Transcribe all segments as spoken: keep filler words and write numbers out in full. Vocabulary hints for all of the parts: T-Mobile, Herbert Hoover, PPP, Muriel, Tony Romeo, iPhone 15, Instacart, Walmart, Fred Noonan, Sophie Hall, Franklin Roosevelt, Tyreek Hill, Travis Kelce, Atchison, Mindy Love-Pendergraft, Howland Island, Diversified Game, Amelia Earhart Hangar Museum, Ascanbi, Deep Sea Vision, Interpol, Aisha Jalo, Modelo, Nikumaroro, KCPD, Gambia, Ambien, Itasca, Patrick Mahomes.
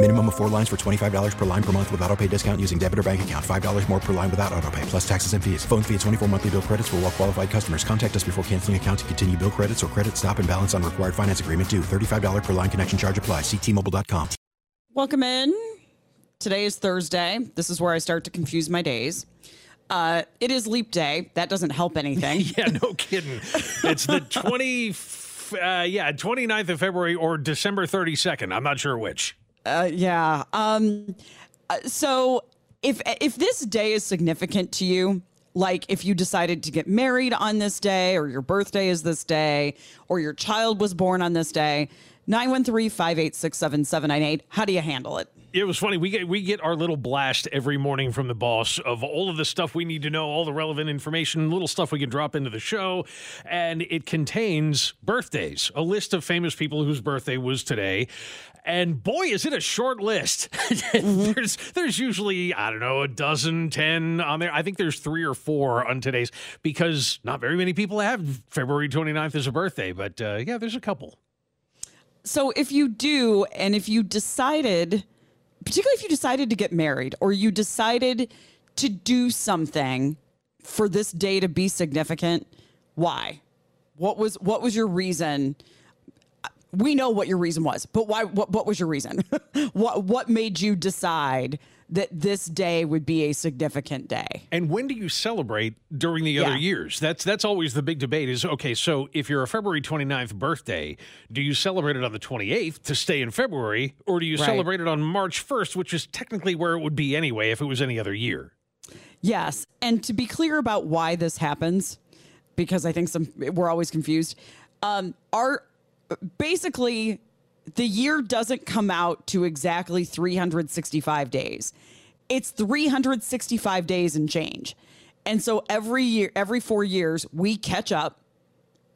Minimum of four lines for twenty-five dollars per line per month with auto pay discount using debit or bank account. five dollars more per line without auto pay, plus taxes and fees. Phone fee at twenty-four monthly bill credits for well qualified customers. Contact us before canceling account to continue bill credits or credit stop and balance on required finance agreement due. thirty-five dollars per line connection charge applies. See T Mobile dot com. Welcome in. Today is Thursday. This is where I start to confuse my days. Uh, it is leap day. That doesn't help anything. Yeah, no kidding. It's the twenty, uh, yeah, twenty-ninth of February or December thirty-second. I'm not sure which. Uh, yeah. Um, so if if this day is significant to you, like if you decided to get married on this day, or your birthday is this day, or your child was born on this day, nine one three, five eight six, seven seven nine eight. How do you handle it? It was funny. We get we get our little blast every morning from the boss of all of the stuff we need to know, all the relevant information, little stuff we can drop into the show. And it contains birthdays, a list of famous people whose birthday was today. And boy, is it a short list. there's there's usually, I don't know, a dozen, ten on there. I think there's three or four on today's because not very many people have February twenty-ninth as a birthday. But uh, yeah, there's a couple. So if you do, and if you decided... particularly if you decided to get married or you decided to do something for this day to be significant, why? What was what was your reason? We know what your reason was, but why? What, what was your reason? what what made you decide that this day would be a significant day? And when do you celebrate during the other yeah. years? That's that's always the big debate is, okay, so if you're a February twenty-ninth birthday, do you celebrate it on the twenty-eighth to stay in February, or do you right. celebrate it on March first, which is technically where it would be anyway if it was any other year? Yes, and to be clear about why this happens, because I think some we're always confused, um, our basically... the year doesn't come out to exactly three hundred sixty-five days. It's three hundred sixty-five days and change. And so every year, every four years, we catch up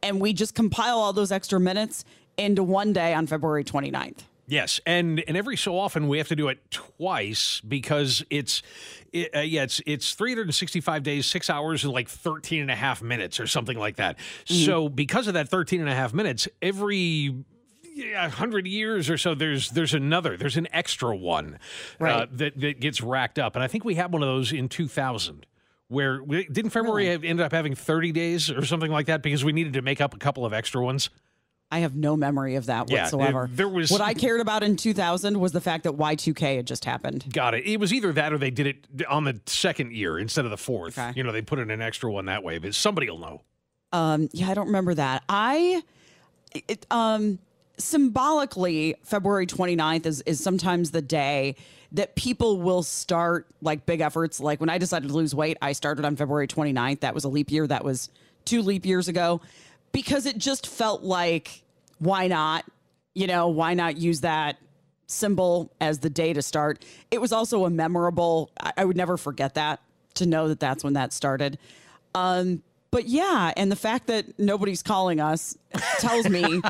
and we just compile all those extra minutes into one day on February twenty-ninth. Yes. And and every so often we have to do it twice because it's, it, uh, yeah, it's, it's three hundred sixty-five days, six hours and like thirteen and a half minutes or something like that. Mm-hmm. So because of that thirteen and a half minutes, every... yeah, one hundred years or so, there's there's another, there's an extra one right. uh, that, that gets racked up. And I think we had one of those in two thousand, where we, didn't February really? end up having thirty days or something like that because we needed to make up a couple of extra ones? I have no memory of that yeah, whatsoever. There was, what I cared about in two thousand was the fact that Y two K had just happened. Got it. It was either that or they did it on the second year instead of the fourth. Okay. You know, they put in an extra one that way, but somebody will know. Um, yeah, I don't remember that. I... It, um. Symbolically, February twenty-ninth is, is sometimes the day that people will start like big efforts. Like when I decided to lose weight, I started on February twenty-ninth. That was a leap year. That was two leap years ago because it just felt like, why not? You know, why not use that symbol as the day to start? It was also a memorable, I, I would never forget that, to know that that's when that started. Um, But yeah, and the fact that nobody's calling us tells me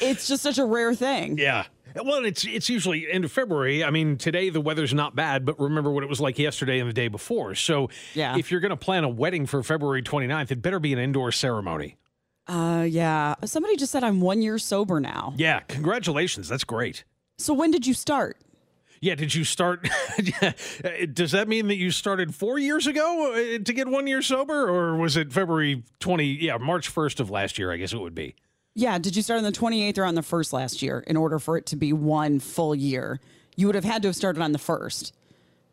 it's just such a rare thing. Yeah. Well, it's it's usually end of February. I mean, today the weather's not bad, but remember what it was like yesterday and the day before. So yeah. if you're going to plan a wedding for February twenty-ninth, it better be an indoor ceremony. Uh, yeah. Somebody just said I'm one year sober now. Yeah. Congratulations. That's great. So when did you start? Yeah, did you start? Does that mean that you started four years ago to get one year sober, or was it February twentieth? Yeah, March first of last year, I guess it would be. Yeah, did you start on the twenty-eighth or on the first last year in order for it to be one full year? You would have had to have started on the first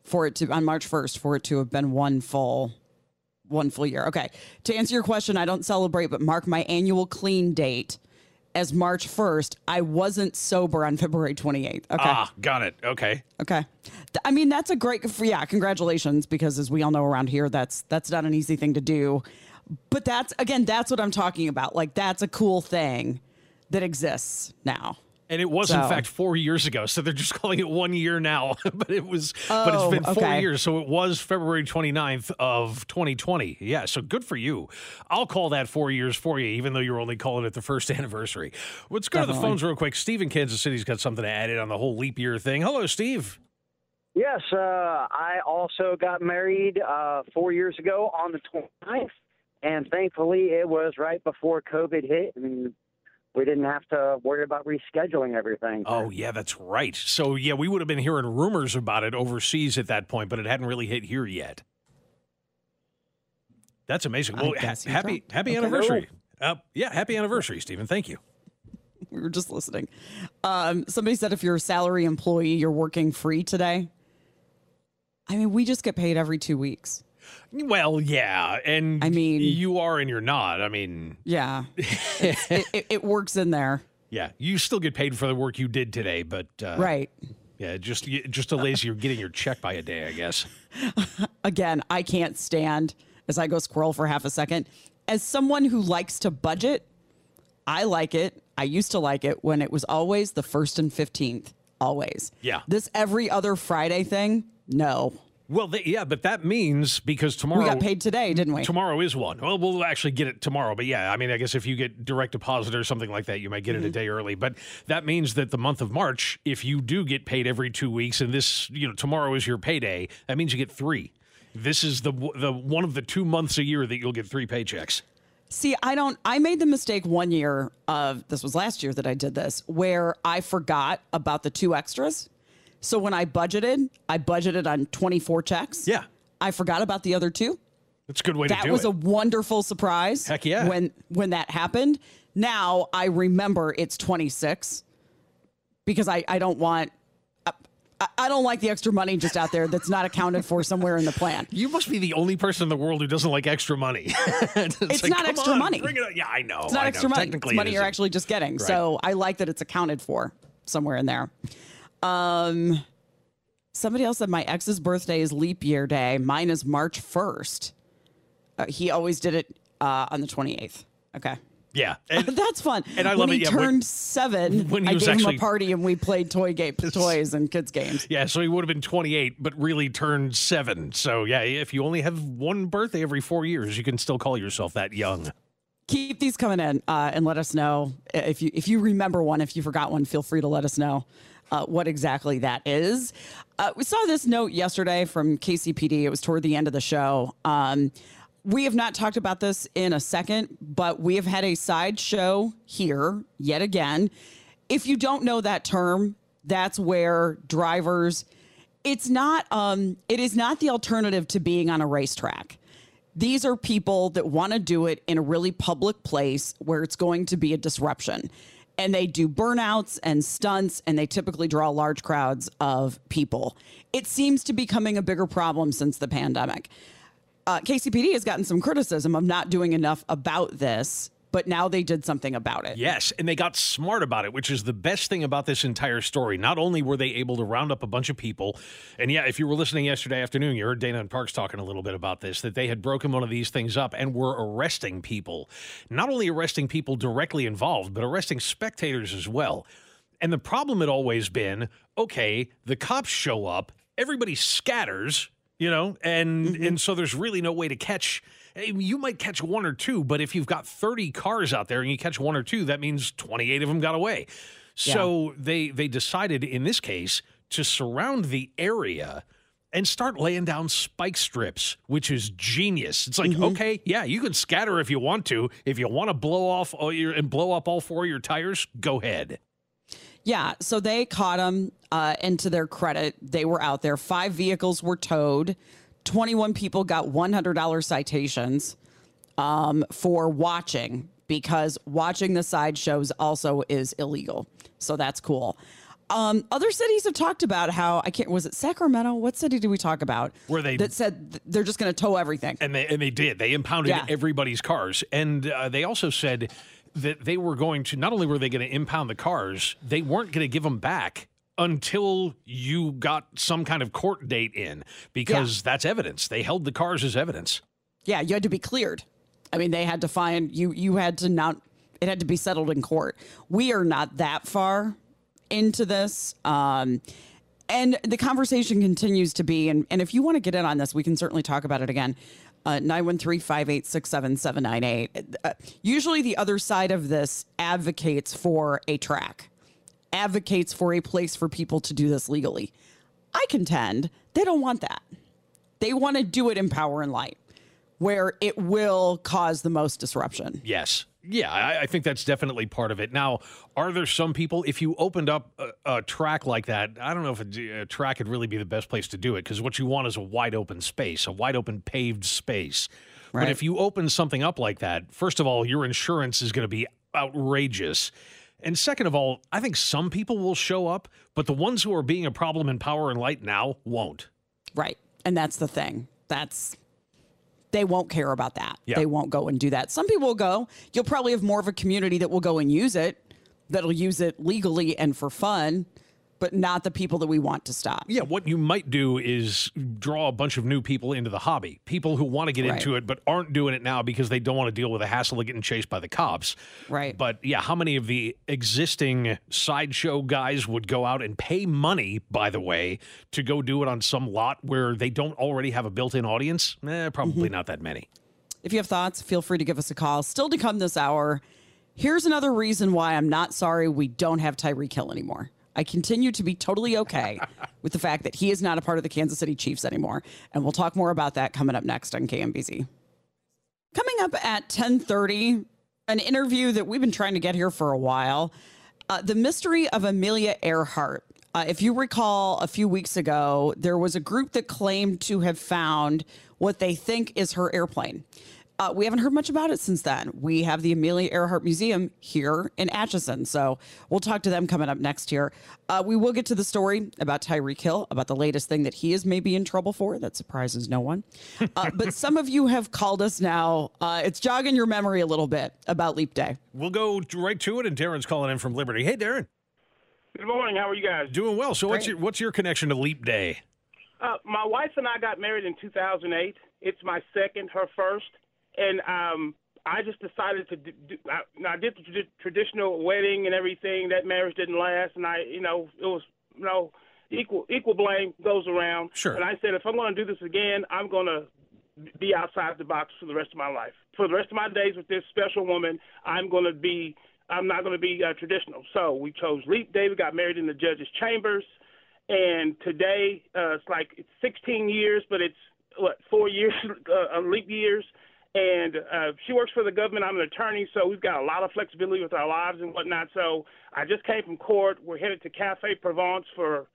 for it to on March first for it to have been one full one full year. Okay. To answer your question, I don't celebrate, but mark my annual clean date as March first. I wasn't sober on February twenty-eighth. Okay. Ah, got it. Okay. Okay. I mean, that's a great, yeah, congratulations, because as we all know around here, that's, that's not an easy thing to do. But that's, again, that's what I'm talking about. Like, that's a cool thing that exists now. And it was, so. in fact, four years ago. So they're just calling it one year now. But it was, oh, but it's been four okay. years. So it was February twenty-ninth of twenty twenty. Yeah, so good for you. I'll call that four years for you, even though you're only calling it the first anniversary. Let's go Definitely. to the phones real quick. Steve in Kansas City's got something to add in on the whole leap year thing. Hello, Steve. Yes, uh, I also got married uh, four years ago on the twenty-ninth. And thankfully, it was right before COVID hit, and we didn't have to worry about rescheduling everything. Oh, yeah, that's right. So, yeah, we would have been hearing rumors about it overseas at that point, but it hadn't really hit here yet. That's amazing. Well, ha- happy happy okay. anniversary. Uh, yeah, happy anniversary, Stephen. Thank you. We were just listening. Um, somebody said if you're a salary employee, you're working free today. I mean, we just get paid every two weeks. Well, yeah, and I mean, you are and you're not. I mean, yeah, it, it, it works in there. Yeah, you still get paid for the work you did today, but uh, right, yeah, just just delays you getting your check by a day, I guess. Again, I can't stand as I go squirrel for half a second. As someone who likes to budget, I like it. I used to like it when it was always the first and fifteenth, always. Yeah, this every other Friday thing, no. Well, they, yeah, but that means because tomorrow... We got paid today, didn't we? Tomorrow is one. Well, we'll actually get it tomorrow. But yeah, I mean, I guess if you get direct deposit or something like that, you might get mm-hmm. it a day early. But that means that the month of March, if you do get paid every two weeks and this, you know, tomorrow is your payday, that means you get three. This is the the one of the two months a year that you'll get three paychecks. See, I don't... I made the mistake one year of... This was last year that I did this, where I forgot about the two extras. So when I budgeted, I budgeted on twenty-four checks. Yeah. I forgot about the other two. That's a good way to do it. That was a wonderful surprise. Heck yeah. When when that happened. Now I remember it's twenty-six because I, I don't want... I don't like the extra money just out there that's not accounted for somewhere in the plan. You must be the only person in the world who doesn't like extra money. It's it's like, not extra on, money. Bring it up. Yeah, I know. It's not I extra know. money. It's money it you're actually just getting. Right. So I like that it's accounted for somewhere in there. Um, somebody else said my ex's birthday is leap year day. Mine is March first. Uh, he always did it uh, on the twenty-eighth. Okay. Yeah. And, that's fun. And I when love he it. He yeah, turned when, seven. When he I was gave actually, him a party and we played toy game, toys and kids games. Yeah. So he would have been twenty-eight, but really turned seven. So yeah, if you only have one birthday every four years, you can still call yourself that young. Keep these coming in uh, and let us know if you, if you remember one, if you forgot one, feel free to let us know. Uh, what exactly that is. Uh, we saw this note yesterday from K C P D. It was toward the end of the show. Um, we have not talked about this in a second, but we have had a side show here yet again. If you don't know that term, that's where drivers, it's not, um, it is not the alternative to being on a racetrack. These are people that want to do it in a really public place where it's going to be a disruption. And they do burnouts and stunts, and they typically draw large crowds of people. It seems to be becoming a bigger problem since the pandemic. Uh, K C P D has gotten some criticism of not doing enough about this, but now they did something about it. Yes, and they got smart about it, which is the best thing about this entire story. Not only were they able to round up a bunch of people, and yeah, if you were listening yesterday afternoon, you heard Dana and Parks talking a little bit about this, that they had broken one of these things up and were arresting people. Not only arresting people directly involved, but arresting spectators as well. And the problem had always been, okay, the cops show up, everybody scatters, you know, and, mm-hmm. and so there's really no way to catch You might catch one or two, but if you've got thirty cars out there and you catch one or two, that means twenty-eight of them got away. So yeah. they, they decided in this case to surround the area and start laying down spike strips, which is genius. It's like, mm-hmm. okay, yeah, you can scatter if you want to. If you want to blow off all your, and blow up all four of your tires, go ahead. Yeah, so they caught them, uh, and to their credit, they were out there. Five vehicles were towed. twenty-one people got one hundred dollars citations um, for watching because watching the sideshows also is illegal. So that's cool. Um, other cities have talked about how I can't. Was it Sacramento? What city did we talk about? Where they that said th- they're just going to tow everything, and they and they did. They impounded yeah. everybody's cars, and uh, they also said that they were going to. Not only were they going to impound the cars, they weren't going to give them back until you got some kind of court date in, because yeah. that's evidence. They held the cars as evidence. Yeah, you had to be cleared. I mean, they had to find you. You had to not. It had to be settled in court. We are not that far into this. Um, and the conversation continues to be, and, and if you want to get in on this, we can certainly talk about it again. Uh, nine one three, five eight six, seven seven nine eight. Uh, usually the other side of this advocates for a track, advocates for a place for people to do this legally. I contend they don't want that. They want to do it in power and light, where it will cause the most disruption. Yes. Yeah, I, I think that's definitely part of it. Now, are there some people, if you opened up a, a track like that, I don't know if a, a track would really be the best place to do it, because what you want is a wide open space, a wide open paved space. Right. But if you open something up like that, first of all, your insurance is going to be outrageous. And second of all, I think some people will show up, but the ones who are being a problem in power and light now won't. Right. And that's the thing. That's... They won't care about that. Yep. They won't go and do that. Some people will go. You'll probably have more of a community that will go and use it, that'll use it legally and for fun, but not the people that we want to stop. Yeah, what you might do is draw a bunch of new people into the hobby, people who want to get right. into it but aren't doing it now because they don't want to deal with the hassle of getting chased by the cops. Right. But, yeah, how many of the existing sideshow guys would go out and pay money, by the way, to go do it on some lot where they don't already have a built-in audience? Eh, probably mm-hmm. not that many. If you have thoughts, feel free to give us a call. Still to come this hour, here's another reason why I'm not sorry we don't have Tyreek Hill anymore. I continue to be totally okay with the fact that he is not a part of the Kansas City Chiefs anymore. And we'll talk more about that coming up next on K M B Z. Coming up at ten thirty, an interview that we've been trying to get here for a while. Uh, the mystery of Amelia Earhart. Uh, if you recall, a few weeks ago, there was a group that claimed to have found what they think is her airplane. Uh, we haven't heard much about it since then. We have the Amelia Earhart Museum here in Atchison, so we'll talk to them coming up next year. Uh, we will get to the story about Tyreek Hill, about the latest thing that he is maybe in trouble for. That surprises no one. Uh, but some of you have called us now. Uh, it's jogging your memory a little bit about Leap Day. We'll go right to it, and Darren's calling in from Liberty. Hey, Darren. Good morning. How are you guys? Doing well. So Great. what's your what's your connection to Leap Day? Uh, my wife and I got married in two thousand eight. It's my second, her first. And um, I just decided to do, do I, I did the trad- traditional wedding and everything. That marriage didn't last, and I, you know, it was, you know, equal equal blame goes around. Sure. And I said, if I'm going to do this again, I'm going to be outside the box for the rest of my life. For the rest of my days with this special woman, I'm going to be, I'm not going to be uh, traditional. So we chose Leap Day. We got married in the judge's chambers, and today uh, it's like it's sixteen years, but it's what four years uh, leap years. And uh, she works for the government. I'm an attorney, so we've got a lot of flexibility with our lives and whatnot. So I just came from court. We're headed to Cafe Provence for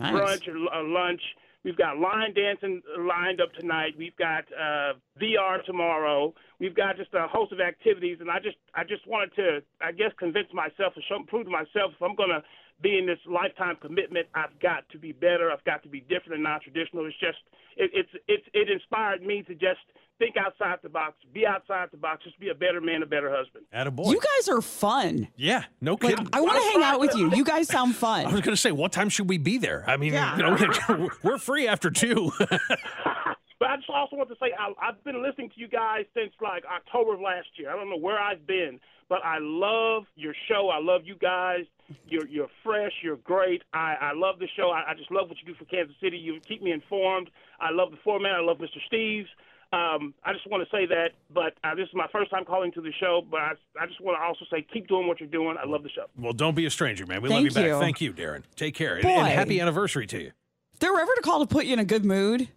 nice. brunch or uh, lunch. We've got line dancing lined up tonight. We've got uh, V R tomorrow. We've got just a host of activities. And I just, I just wanted to, I guess, convince myself and show, prove to myself if I'm going to be in this lifetime commitment, I've got to be better. I've got to be different and non-traditional. It's just, it, it's, it's, it inspired me to just think outside the box, be outside the box, just be a better man, a better husband. Attaboy. You guys are fun. Yeah, no kidding. Like, I want to hang out with you. You guys sound fun. I was going to say, what time should we be there? I mean, yeah. you know, we're free after two. But I just also want to say, I, I've been listening to you guys since like October of last year. I don't know where I've been, but I love your show. I love you guys. You're you're fresh. You're great. I, I love the show. I, I just love what you do for Kansas City. You keep me informed. I love the format. I love Mister Steves. Um, I just want to say that, but uh, this is my first time calling to the show, but I, I just want to also say keep doing what you're doing. I love the show. Well, don't be a stranger, man. We Thank love you, you back. Thank you, Darren. Take care. Boy, and happy anniversary to you. If there were ever to call to put you in a good mood,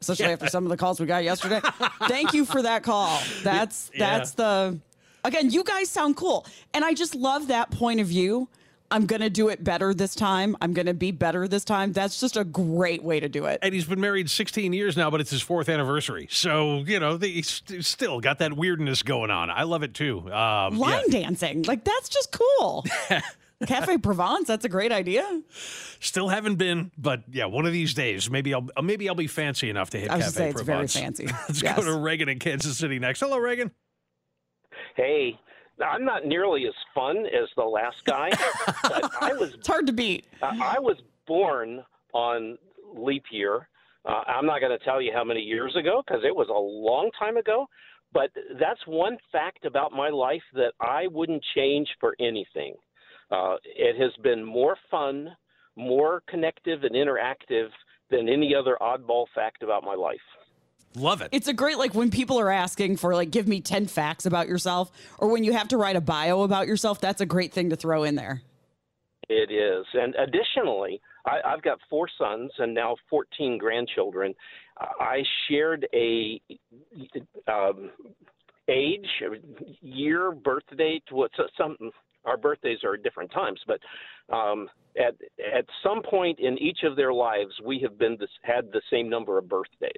especially yeah. after some of the calls we got yesterday, thank you for that call. That's yeah. that's the – again, you guys sound cool, and I just love that point of view. I'm going to do it better this time. I'm going to be better this time. That's just a great way to do it. And he's been married sixteen years now, but it's his fourth anniversary. So, you know, he's still got that weirdness going on. I love it, too. Um, Line yeah. dancing. Like, that's just cool. Cafe Provence, that's a great idea. Still haven't been, but yeah, one of these days, maybe I'll maybe I'll be fancy enough to hit Cafe Provence. I was going to say, it's very fancy. Let's yes. go to Reagan in Kansas City next. Hello, Reagan. Hey, I'm not nearly as fun as the last guy. But I was, it's hard to beat. Uh, I was born on leap year. Uh, I'm not going to tell you how many years ago because it was a long time ago. But that's one fact about my life that I wouldn't change for anything. Uh, it has been more fun, more connective and interactive than any other oddball fact about my life. Love it. It's a great, like, when people are asking for, like, give me ten facts about yourself, or when you have to write a bio about yourself, that's a great thing to throw in there. It is. And additionally, I, I've got four sons and now fourteen grandchildren. I shared a um, age, year, birthday, to what's something. Our birthdays are at different times, but um, at at some point in each of their lives, we have been this, had the same number of birthdays.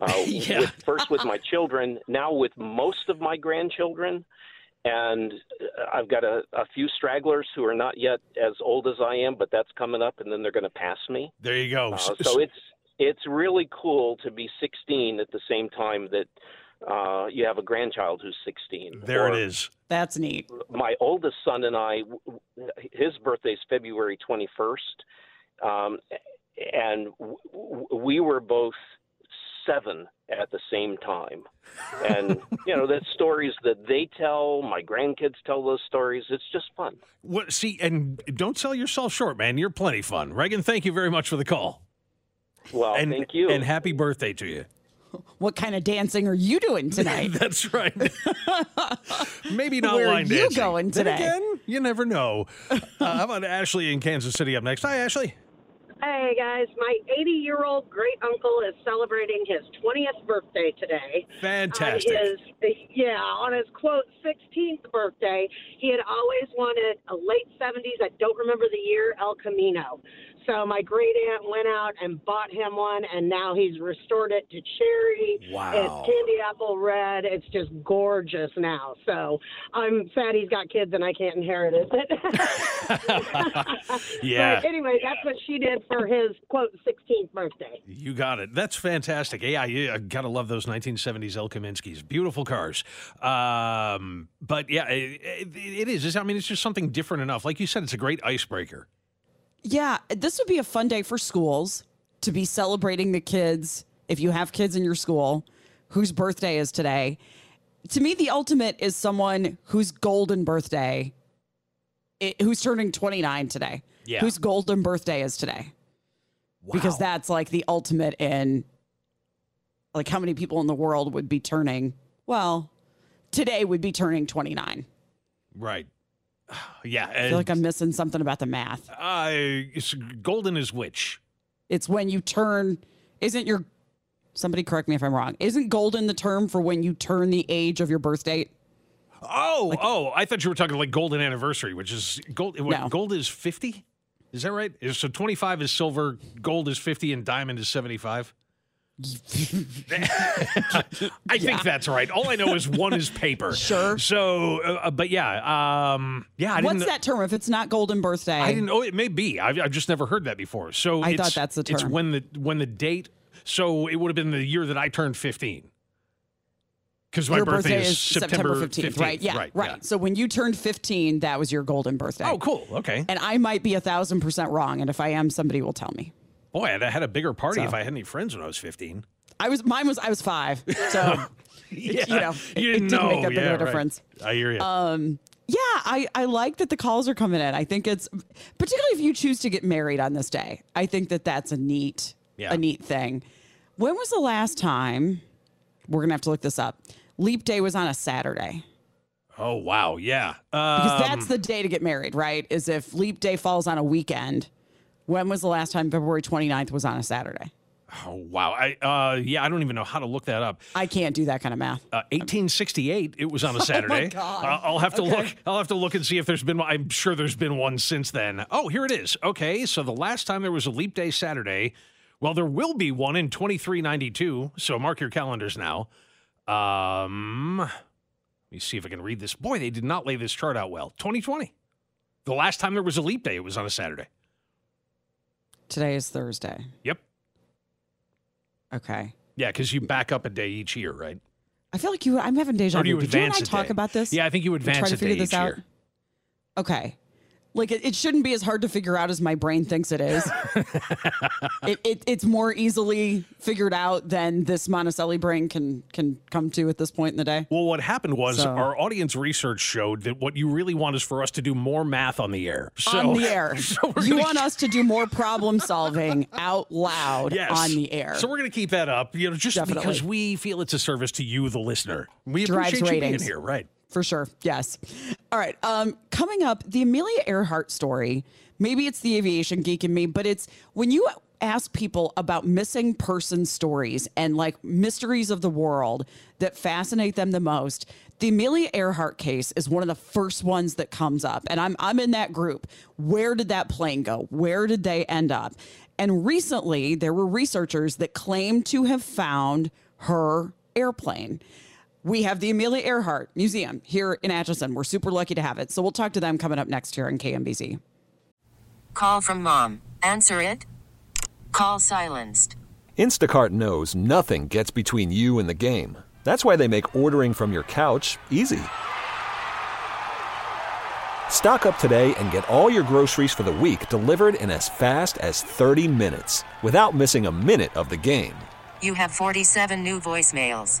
Uh, yeah. with, first with my children, now with most of my grandchildren, and I've got a, a few stragglers who are not yet as old as I am, but that's coming up, and then they're going to pass me. There you go. Uh, so it's it's really cool to be sixteen at the same time that. Uh, you have a grandchild who's sixteen. There or it is. That's neat. My oldest son and I, his birthday's February twenty-first, um, and w- we were both seven at the same time. And, you know, the stories that they tell, my grandkids tell those stories. It's just fun. What, see, and don't sell yourself short, man. You're plenty fun. Reagan, thank you very much for the call. Well, and, thank you. And happy birthday to you. What kind of dancing are you doing tonight? That's right. Maybe not Where line dancing. Where are you going today? Then again, you never know. uh, how about Ashley in Kansas City up next? Hi, Ashley. Hey, guys. My eighty-year-old great-uncle is celebrating his twentieth birthday today. Fantastic. On his, yeah, on his, quote, sixteenth birthday, he had always wanted a late seventies, I don't remember the year, El Camino. So my great-aunt went out and bought him one, and now he's restored it to charity. Wow. It's candy apple red. It's just gorgeous now. So I'm sad he's got kids and I can't inherit it. Yeah. But anyway, that's what she did for his, quote, sixteenth birthday. You got it. That's fantastic. Yeah, I got to love those nineteen seventies El Kaminskis. Beautiful cars. Um, but, yeah, it, it, it is. I mean, it's just something different enough. Like you said, it's a great icebreaker. Yeah, this would be a fun day for schools to be celebrating the kids, if you have kids in your school, whose birthday is today. To me, the ultimate is someone whose golden birthday, it, who's turning twenty-nine today, yeah. whose golden birthday is today. Wow. Because that's like the ultimate in, like, how many people in the world would be turning, well, today would be turning twenty-nine. Right. Yeah. I feel like I'm missing something about the math. Uh, it's golden is which? It's when you turn, isn't your, somebody correct me if I'm wrong, isn't golden the term for when you turn the age of your birth date? Oh, like, oh, I thought you were talking like golden anniversary, which is, gold. What, no. Gold is fifty? Is that right? So twenty-five is silver, gold is fifty, and diamond is seventy-five? I think yeah. that's right. All I know is one is paper. Sure. So, uh, but yeah, um, yeah. I What's didn't, that term? If it's not golden birthday, I didn't. Oh, it may be. I've, I've just never heard that before. So I it's, thought that's the term. It's when the when the date. So it would have been the year that I turned fifteen. Because my your birthday, birthday is, is September fifteenth, right? Yeah, right. right. Yeah. So when you turned fifteen, that was your golden birthday. Oh, cool. Okay. And I might be a thousand percent wrong, and if I am, somebody will tell me. Boy, I had a bigger party so. If I had any friends when I was fifteen. I was mine was I was five, so yeah. it, you know it, you it didn't know. Make a big yeah, right. difference. I hear you. Um, yeah, I, I like that the calls are coming in. I think it's particularly if you choose to get married on this day. I think that that's a neat yeah. a neat thing. When was the last time? We're gonna have to look this up. Leap Day was on a Saturday. Oh wow, yeah, um, because that's the day to get married, right? Is if Leap Day falls on a weekend. When was the last time February twenty-ninth was on a Saturday? Oh, wow. I uh, yeah, I don't even know how to look that up. I can't do that kind of math. Uh, eighteen sixty-eight, it was on a Saturday. Oh my God. Uh, I'll have to okay. look. I'll have to look and see if there's been one. I'm sure there's been one since then. Oh, here it is. Okay, so the last time there was a Leap Day Saturday, well, there will be one in twenty-three ninety-two, so mark your calendars now. Um, let me see if I can read this. Boy, they did not lay this chart out well. twenty twenty. The last time there was a leap day, it was on a Saturday. Today is Thursday. Yep. Okay. Yeah, because you back up a day each year, right? I feel like you. I'm having deja vu. Did you and I talk about this? Yeah, I think you advance try to figure this out. Okay. Like, it, it shouldn't be as hard to figure out as my brain thinks it is. it, it It's more easily figured out than this Monticelli brain can, can come to at this point in the day. Well, what happened was so. our audience research showed that what you really want is for us to do more math on the air. So, on the air. So you gonna... want us to do more problem solving out loud yes. on the air. So we're going to keep that up, you know, just Definitely. because we feel it's a service to you, the listener. We Drives appreciate ratings. you being here, right? For sure. Yes. All right. Um, coming up, the Amelia Earhart story. Maybe it's the aviation geek in me, but it's when you ask people about missing person stories and like mysteries of the world that fascinate them the most. The Amelia Earhart case is one of the first ones that comes up. And I'm I'm in that group. Where did that plane go? Where did they end up? And recently, there were researchers that claimed to have found her airplane. We have the Amelia Earhart Museum here in Atchison. We're super lucky to have it. So we'll talk to them coming up next here on K M B Z. Call from mom. Answer it. Call silenced. Instacart knows nothing gets between you and the game. That's why they make ordering from your couch easy. Stock up today and get all your groceries for the week delivered in as fast as thirty minutes without missing a minute of the game. You have forty-seven new voicemails.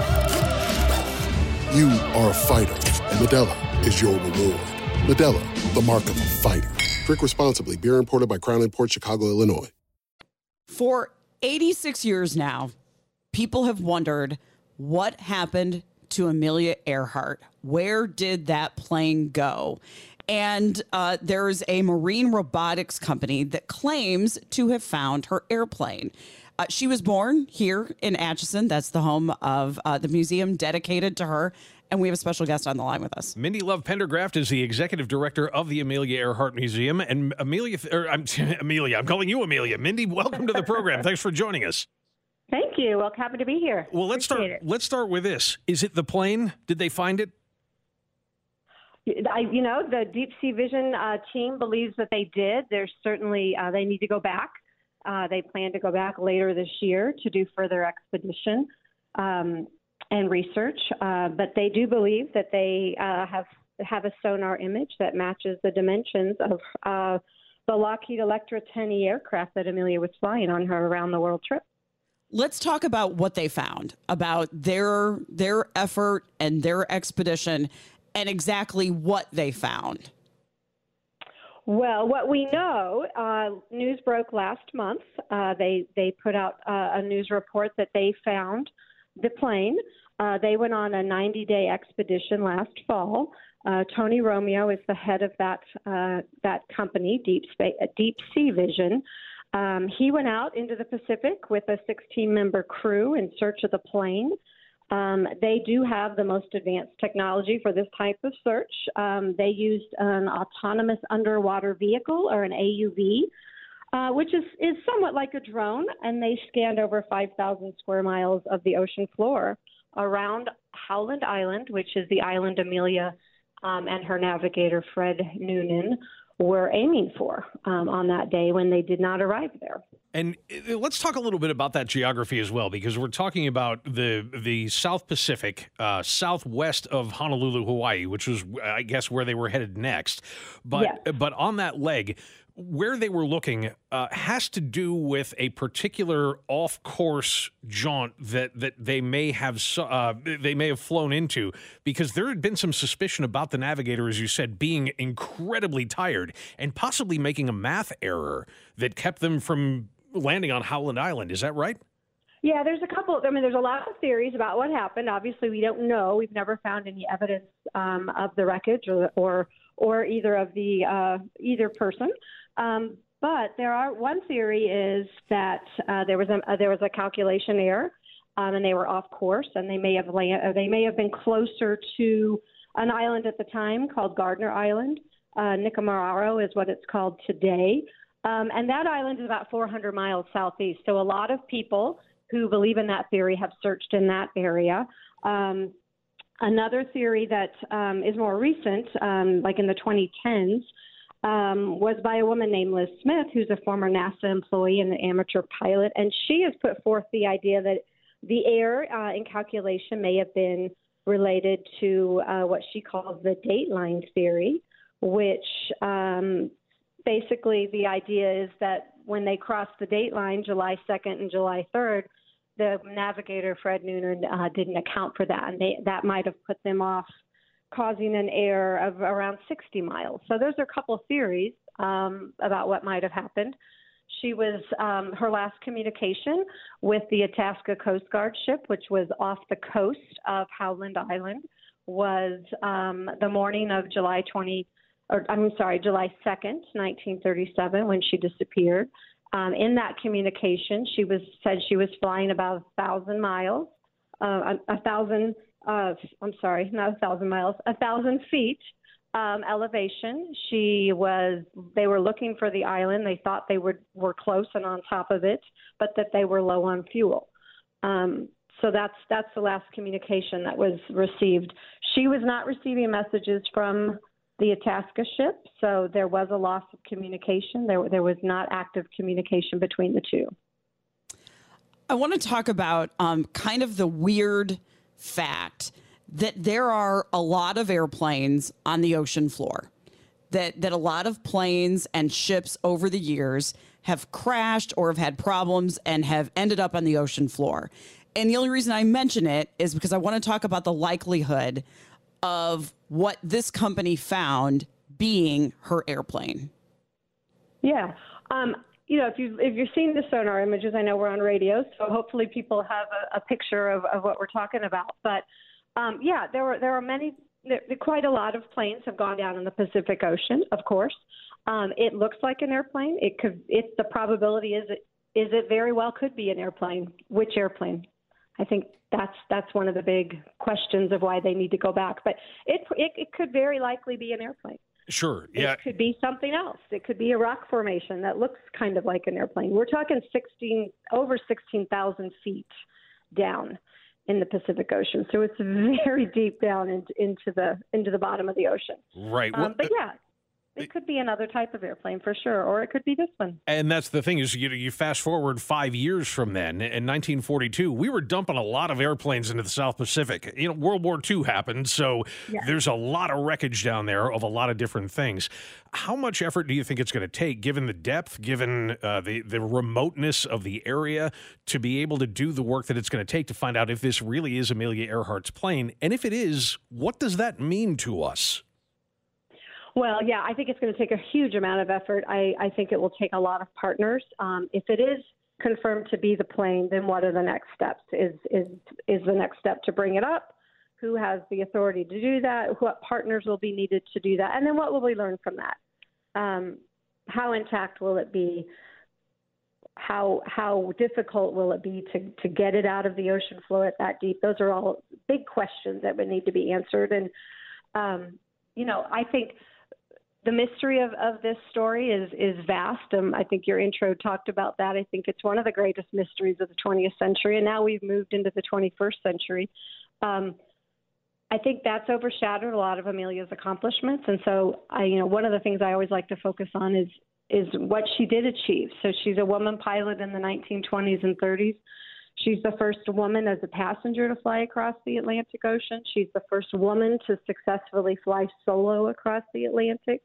You are a fighter, and Modelo is your reward. Modelo, the mark of a fighter. Drink responsibly. Beer imported by Crown Imports, Chicago, Illinois. For eighty-six years now, people have wondered what happened to Amelia Earhart. Where did that plane go? And uh, there is a marine robotics company that claims to have found her airplane. Uh, she was born here in Atchison. That's the home of uh, the museum dedicated to her. And we have a special guest on the line with us. Mindy Love-Pendergraft is the executive director of the Amelia Earhart Museum. And Amelia, or I'm, Amelia, I'm calling you Amelia. Mindy, welcome to the program. Thanks for joining us. Thank you. Well, happy to be here. Well, let's Appreciate start. It. Let's start with this. Is it the plane? Did they find it? I, you know, the Deep Sea Vision uh, team believes that they did. There's certainly uh, they need to go back. Uh, they plan to go back later this year to do further expedition. Um, and research, uh, but they do believe that they uh, have have a sonar image that matches the dimensions of uh, the Lockheed Electra ten E aircraft that Amelia was flying on her around-the-world trip. Let's talk about what they found, about their their effort and their expedition, and exactly what they found. Well, what we know, uh, news broke last month. Uh, they, they put out uh, a news report that they found the plane. Uh, they went on a ninety-day expedition last fall. Uh, Tony Romeo is the head of that uh, that company, Deep, Spa- Deep Sea Vision. Um, he went out into the Pacific with a sixteen-member crew in search of the plane. Um, they do have the most advanced technology for this type of search. Um, they used an autonomous underwater vehicle, or an A U V, Uh, which is, is somewhat like a drone, and they scanned over five thousand square miles of the ocean floor around Howland Island, which is the island Amelia um, and her navigator, Fred Noonan, were aiming for um, on that day when they did not arrive there. And let's talk a little bit about that geography as well, because we're talking about the the South Pacific, uh, southwest of Honolulu, Hawaii, which was, I guess, where they were headed next. But yeah. but on that leg, where they were looking uh, has to do with a particular off-course jaunt that, that they may have uh, they may have flown into, because there had been some suspicion about the navigator, as you said, being incredibly tired and possibly making a math error that kept them from landing on Howland Island. Is that right? Yeah, there's a couple. I mean, there's a lot of theories about what happened. Obviously, we don't know. We've never found any evidence um, of the wreckage or or or either of the uh, either person. Um, but there are one theory is that uh, there was a uh, there was a calculation error, um, and they were off course, and they may have land, uh, they may have been closer to an island at the time called Gardner Island. Uh, Nikumaroro is what it's called today. Um, and that island is about four hundred miles southeast. So a lot of people who believe in that theory have searched in that area. Um, another theory that um, is more recent, um, like in the twenty tens, um, was by a woman named Liz Smith, who's a former NASA employee and an amateur pilot. And she has put forth the idea that the error uh, in calculation may have been related to uh, what she calls the dateline theory, which um, – basically, the idea is that when they crossed the dateline, July second and July third, the navigator, Fred Noonan, uh, didn't account for that. And they, that might have put them off, causing an error of around sixty miles. So those are a couple of theories um, about what might have happened. She was um, her last communication with the Itasca Coast Guard ship, which was off the coast of Howland Island, was um, the morning of July twentieth. Or, I'm sorry, July second, nineteen thirty-seven, when she disappeared. Um, in that communication, she was said she was flying about a thousand miles, uh, a, a thousand. Uh, I'm sorry, not a thousand miles, a thousand feet um, elevation. She was. They were looking for the island. They thought they were were close and on top of it, but that they were low on fuel. Um, So that's that's the last communication that was received. She was not receiving messages from the Itasca ship, so there was a loss of communication. There, there was not active communication between the two. I want to talk about um, kind of the weird fact that there are a lot of airplanes on the ocean floor, that, that a lot of planes and ships over the years have crashed or have had problems and have ended up on the ocean floor. And the only reason I mention it is because I want to talk about the likelihood of what this company found being her airplane. Yeah, um, you know, if you if you've seen the sonar images, I know we're on radio, so hopefully people have a, a picture of, of what we're talking about. But um, yeah, there were there are many, there, quite a lot of planes have gone down in the Pacific Ocean. Of course, um, it looks like an airplane. It could. It's the probability is it is it very well could be an airplane. Which airplane? I think that's that's one of the big questions of why they need to go back. But it it, it could very likely be an airplane. Sure, yeah. It could be something else. It could be a rock formation that looks kind of like an airplane. We're talking sixteen over sixteen thousand feet down in the Pacific Ocean. So it's very deep down in, into the into the bottom of the ocean. Right. Um, well, but yeah. It could be another type of airplane for sure, or it could be this one. And that's the thing is, you know, you fast forward five years from then, in nineteen forty-two, we were dumping a lot of airplanes into the South Pacific. You know, World War Two happened, so yeah. There's a lot of wreckage down there of a lot of different things. How much effort do you think it's going to take, given the depth, given uh, the, the remoteness of the area, to be able to do the work that it's going to take to find out if this really is Amelia Earhart's plane? And if it is, what does that mean to us? Well, yeah, I think it's going to take a huge amount of effort. I, I think it will take a lot of partners. Um, if it is confirmed to be the plane, then what are the next steps? Is is is the next step to bring it up? Who has the authority to do that? What partners will be needed to do that? And then what will we learn from that? Um, how intact will it be? How how difficult will it be to, to get it out of the ocean floor at that deep? Those are all big questions that would need to be answered. And, um, you know, I think the mystery of, of this story is, is vast. Um, I think your intro talked about that. I think it's one of the greatest mysteries of the twentieth century, and now we've moved into the twenty-first century. Um, I think that's overshadowed a lot of Amelia's accomplishments, and so I, you know, one of the things I always like to focus on is is what she did achieve. So she's a woman pilot in the nineteen twenties and thirties. She's the first woman as a passenger to fly across the Atlantic Ocean. She's the first woman to successfully fly solo across the Atlantic.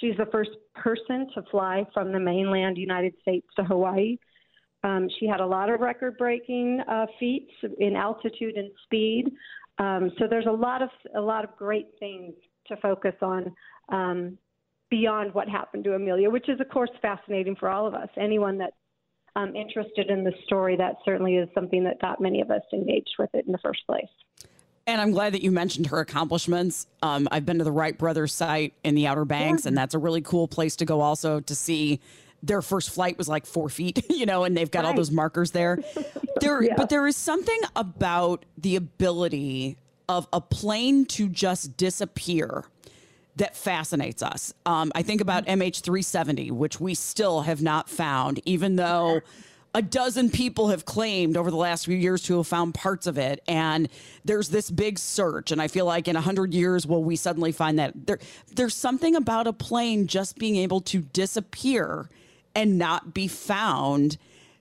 She's the first person to fly from the mainland United States to Hawaii. Um, she had a lot of record-breaking uh, feats in altitude and speed. Um, so there's a lot of a lot of great things to focus on um, beyond what happened to Amelia, which is, of course, fascinating for all of us. Anyone that's um, interested in the story, that certainly is something that got many of us engaged with it in the first place. And I'm glad that you mentioned her accomplishments. Um, I've been to the Wright Brothers site in the Outer Banks, yeah. and that's a really cool place to go also to see. Their first flight was like four feet, you know, and they've got right. all those markers there. There, yeah. But there is something about the ability of a plane to just disappear that fascinates us. Um, I think about M H three seventy, which we still have not found, even though a dozen people have claimed over the last few years to have found parts of it. And there's this big search. And I feel like in one hundred years, will we suddenly find that? There, there's something about a plane just being able to disappear and not be found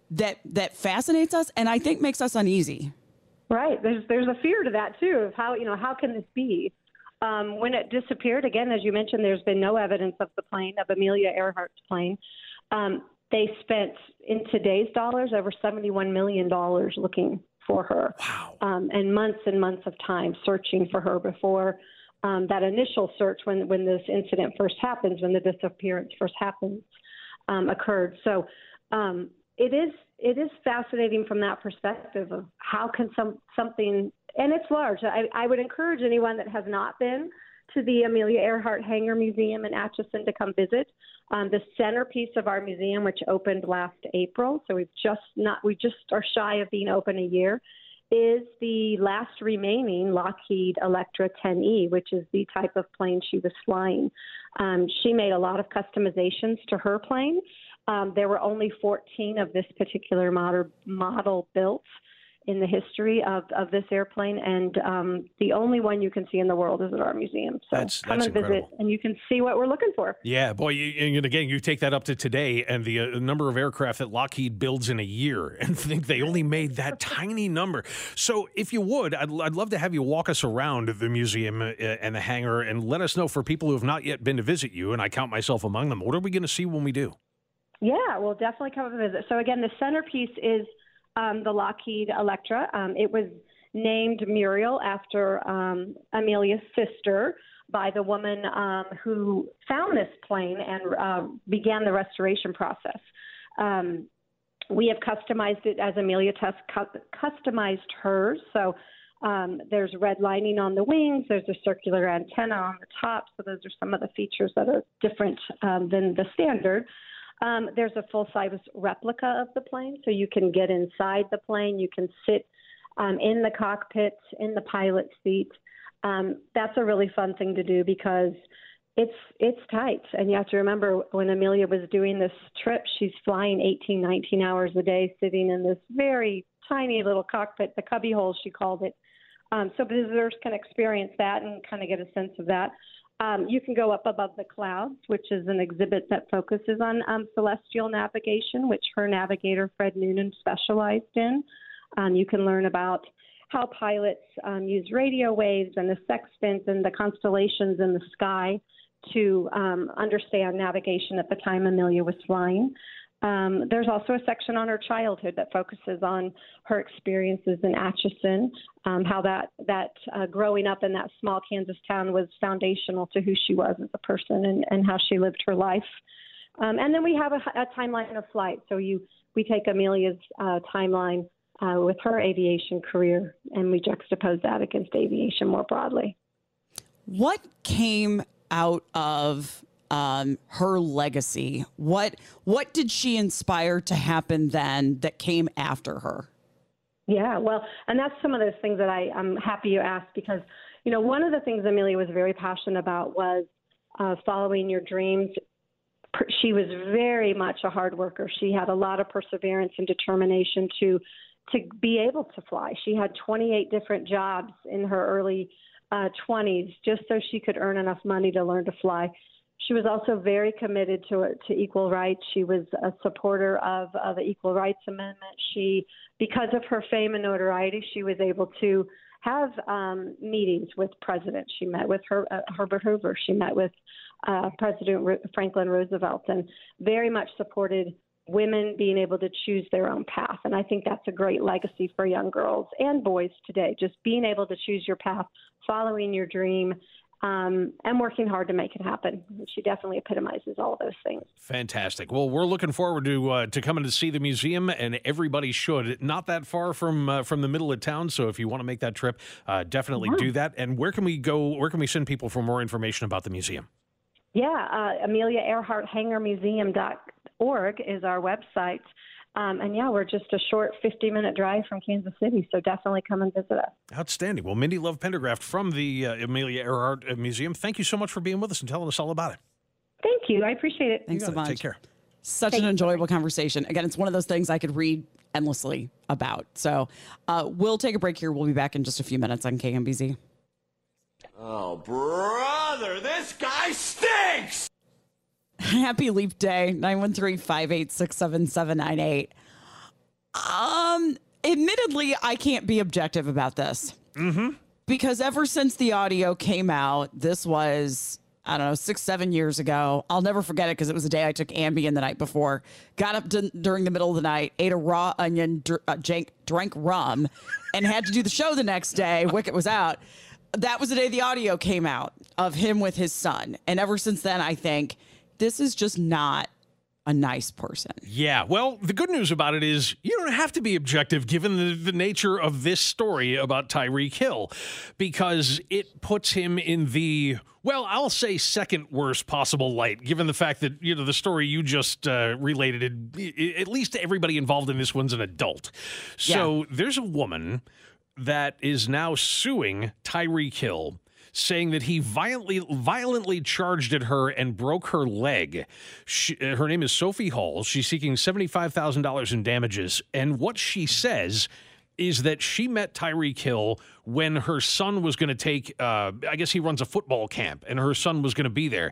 that that fascinates us and I think makes us uneasy. Right. There's there's a fear to that, too, of how, you know, how can this be? Um, when it disappeared, again, as you mentioned, there's been no evidence of the plane, of Amelia Earhart's plane. Um, they spent, in today's dollars, over seventy-one million dollars looking for her. Wow. Um, and months and months of time searching for her before um, that initial search when, when this incident first happens, when the disappearance first happens. Um, occurred. So um, it is it is fascinating from that perspective of how can some something, and it's large. I, I would encourage anyone that has not been to the Amelia Earhart Hangar Museum in Atchison to come visit. Um, the centerpiece of our museum, which opened last April, so we've just not we just are shy of being open a year, is the last remaining Lockheed Electra ten E, which is the type of plane she was flying. Um, she made a lot of customizations to her plane. Um, there were only fourteen of this particular model, model built in the history of, of this airplane, and um, the only one you can see in the world is at our museum. So that's, come that's and incredible. Visit, and you can see what we're looking for. Yeah, boy, you, and again, you take that up to today, and the uh, number of aircraft that Lockheed builds in a year, and think they only made that tiny number. So if you would, I'd, I'd love to have you walk us around the museum and the hangar, and let us know, for people who have not yet been to visit you, and I count myself among them, what are we going to see when we do? Yeah, we'll definitely come and visit. So again, the centerpiece is Um, the Lockheed Electra. Um, it was named Muriel after um, Amelia's sister by the woman um, who found this plane and uh, began the restoration process. Um, we have customized it as Amelia Tusk customized hers. So um, there's red lining on the wings. There's a circular antenna on the top. So those are some of the features that are different um, than the standard. Um, there's a full-size replica of the plane, so you can get inside the plane. You can sit um, in the cockpit, in the pilot seat. Um, that's a really fun thing to do because it's it's tight. And you have to remember, when Amelia was doing this trip, she's flying eighteen, nineteen hours a day, sitting in this very tiny little cockpit, the cubbyhole, she called it. Um, so visitors can experience that and kind of get a sense of that. Um, you can go up above the clouds, which is an exhibit that focuses on um, celestial navigation, which her navigator, Fred Noonan, specialized in. Um, you can learn about how pilots um, use radio waves and the sextant and the constellations in the sky to um, understand navigation at the time Amelia was flying. Um, there's also a section on her childhood that focuses on her experiences in Atchison, um, how that, that uh, growing up in that small Kansas town was foundational to who she was as a person and, and how she lived her life. Um, and then we have a, a timeline of flight. So you we take Amelia's uh, timeline uh, with her aviation career, and we juxtapose that against aviation more broadly. What came out of Um, her legacy? What what did she inspire to happen then that came after her? Yeah, well, and that's some of those things that I, I'm happy you asked, because, you know, one of the things Amelia was very passionate about was uh, following your dreams. She was very much a hard worker. She had a lot of perseverance and determination to to be able to fly. She had twenty-eight different jobs in her early uh, twenties just so she could earn enough money to learn to fly. She was also very committed to to equal rights. She was a supporter of, of the Equal Rights Amendment. She, because of her fame and notoriety, she was able to have um, meetings with presidents. She met with her, uh, Herbert Hoover. She met with uh, President Re- Franklin Roosevelt, and very much supported women being able to choose their own path. And I think that's a great legacy for young girls and boys today, just being able to choose your path, following your dream, Um, and working hard to make it happen. She definitely epitomizes all those things. Fantastic. Well, we're looking forward to uh, to coming to see the museum, and everybody should. Not that far from uh, from the middle of town, so if you want to make that trip, uh, definitely yeah. do that. And where can we go? Where can we send people for more information about the museum? Yeah, uh, Amelia Earhart Hangar Museum dot org is our website. Um, and, yeah, we're just a short fifty-minute drive from Kansas City, so definitely come and visit us. Outstanding. Well, Mindy Love-Pendergraft from the uh, Amelia Earhart Museum, thank you so much for being with us and telling us all about it. Thank you. I appreciate it. Thanks so much. Take care. Such an enjoyable conversation. Again, it's one of those things I could read endlessly about. So uh, we'll take a break here. We'll be back in just a few minutes on K M B Z. Oh, brother, this guy stinks! Happy Leap Day, nine one three, five eight six, seven seven nine eight. Um, admittedly, I can't be objective about this. Mm-hmm. Because ever since the audio came out, this was, I don't know, six, seven years ago. I'll never forget it because it was the day I took Ambien the night before. Got up d- during the middle of the night, ate a raw onion, dr- uh, jank, drank rum, and had to do the show the next day. Wicket was out. That was the day the audio came out of him with his son. And ever since then, I think... this is just not a nice person. Yeah. Well, the good news about it is you don't have to be objective given the, the nature of this story about Tyreek Hill, because it puts him in the, well, I'll say second worst possible light, given the fact that, you know, the story you just uh, related, at least everybody involved in this one's an adult. So yeah. There's a woman that is now suing Tyreek Hill, saying that he violently violently charged at her and broke her leg. She, her name is Sophie Hall. She's seeking seventy-five thousand dollars in damages. And what she says is that she met Tyreek Hill when her son was going to take, uh, I guess he runs a football camp, and her son was going to be there.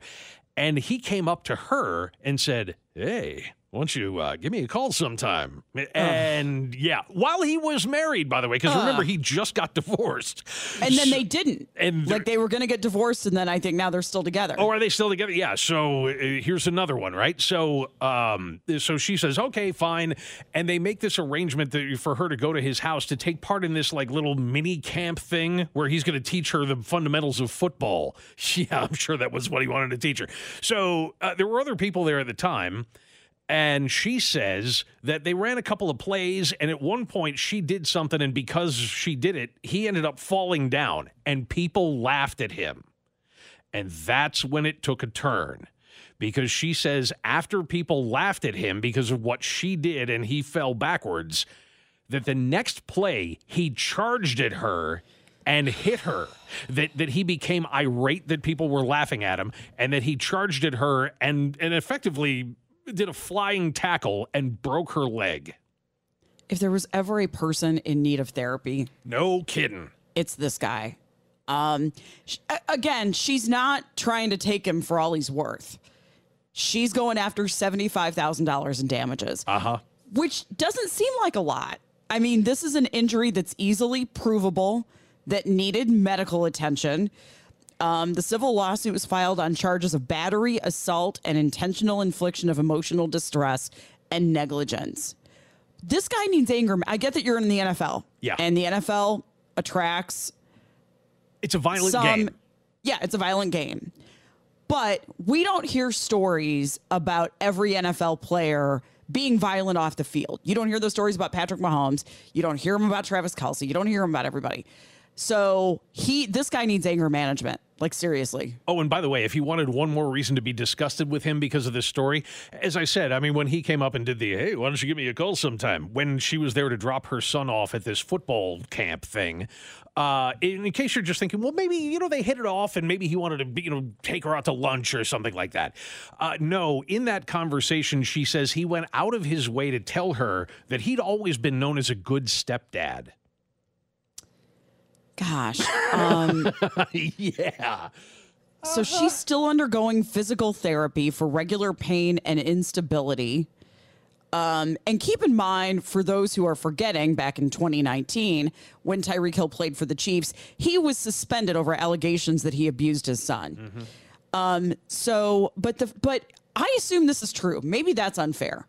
And he came up to her and said, hey, why don't you uh, give me a call sometime? And, uh, yeah, while he was married, by the way, because uh, remember, he just got divorced. And then they didn't. And like, they were going to get divorced, and then I think now they're still together. Oh, are they still together? Yeah, so uh, here's another one, right? So um, so she says, okay, fine. And they make this arrangement that, for her to go to his house to take part in this, like, little mini camp thing where he's going to teach her the fundamentals of football. Yeah, I'm sure that was what he wanted to teach her. So uh, there were other people there at the time. And she says that they ran a couple of plays, and at one point she did something, and because she did it, he ended up falling down, and people laughed at him. And that's when it took a turn, because she says after people laughed at him because of what she did and he fell backwards, that the next play he charged at her and hit her, that that he became irate that people were laughing at him, and that he charged at her and, and effectively... did a flying tackle and broke her leg. If there was ever a person in need of therapy, no kidding, it's this guy. Um, sh- again, she's not trying to take him for all he's worth. She's going after seventy-five thousand dollars in damages, uh-huh. which doesn't seem like a lot. I mean, this is an injury that's easily provable, that needed medical attention. Um, the civil lawsuit was filed on charges of battery, assault, and intentional infliction of emotional distress and negligence. This guy needs anger. I get that you're in the N F L. Yeah. And the N F L attracts... It's a violent some, game. Yeah, it's a violent game. But we don't hear stories about every N F L player being violent off the field. You don't hear those stories about Patrick Mahomes. You don't hear them about Travis Kelce. You don't hear them about everybody. So he, this guy needs anger management. Like, seriously. Oh, and by the way, if you wanted one more reason to be disgusted with him because of this story, as I said, I mean, when he came up and did the, hey, why don't you give me a call sometime, when she was there to drop her son off at this football camp thing, uh, in, in case you're just thinking, well, maybe, you know, they hit it off and maybe he wanted to, be, you know, take her out to lunch or something like that. Uh, no, in that conversation, she says he went out of his way to tell her that he'd always been known as a good stepdad. Gosh. Um, yeah. Uh-huh. So she's still undergoing physical therapy for regular pain and instability. Um, and keep in mind, for those who are forgetting, back in twenty nineteen, when Tyreek Hill played for the Chiefs, he was suspended over allegations that he abused his son. Mm-hmm. Um, so, but the, but I assume this is true. Maybe that's unfair.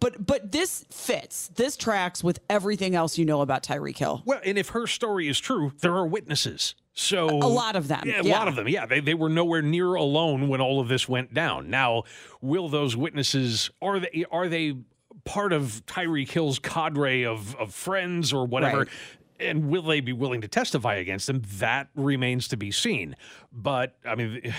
But but this fits. This tracks with everything else you know about Tyreek Hill. Well, and if her story is true, there are witnesses. So a, a lot of them. Yeah, a yeah. lot of them. Yeah, they, they were nowhere near alone when all of this went down. Now, will those witnesses, are they are they part of Tyreek Hill's cadre of, of friends or whatever? Right. And will they be willing to testify against him? That remains to be seen. But, I mean,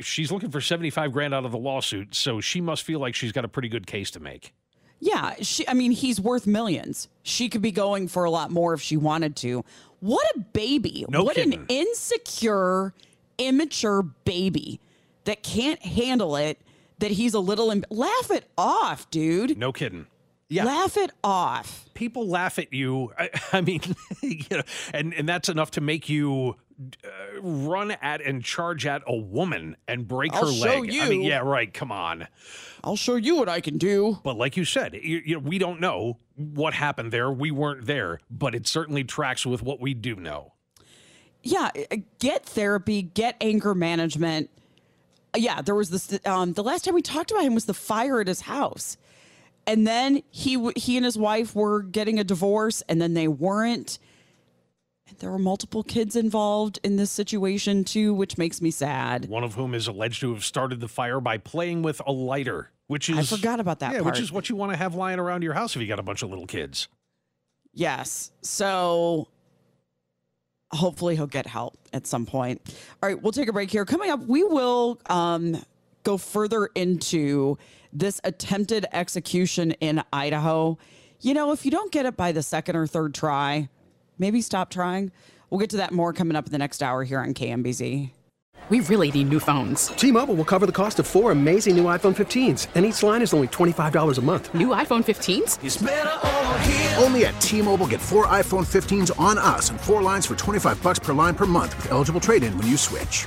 she's looking for seventy-five grand out of the lawsuit, so she must feel like she's got a pretty good case to make. Yeah, she, I mean, he's worth millions. She could be going for a lot more if she wanted to. What a baby. No what kidding. An insecure, immature baby that can't handle it, that he's a little... Im- laugh it off, dude. No kidding. Yeah. Laugh it off. People laugh at you. I, I mean, you know, and, and that's enough to make you... Uh, run at and charge at a woman and break I'll her leg. You. I mean, yeah, right. Come on. I'll show you what I can do. But like you said, you, you know, we don't know what happened there. We weren't there, but it certainly tracks with what we do know. Yeah. Get therapy, get anger management. Yeah. There was this, um, the last time we talked about him was the fire at his house. And then he, he and his wife were getting a divorce and then they weren't. There were multiple kids involved in this situation, too, which makes me sad. One of whom is alleged to have started the fire by playing with a lighter, which is... I forgot about that yeah, part. Which is what you want to have lying around your house if you got a bunch of little kids. Yes. So hopefully he'll get help at some point. All right, we'll take a break here. Coming up, we will um, go further into this attempted execution in Idaho. You know, if you don't get it by the second or third try... Maybe stop trying. We'll get to that more coming up in the next hour here on K M B Z. We really need new phones. T-Mobile will cover the cost of four amazing new iPhone fifteens, and each line is only twenty-five dollars a month. New iPhone fifteens? It's better over here. Only at T-Mobile, get four iPhone fifteens on us and four lines for twenty-five dollars per line per month with eligible trade-in when you switch.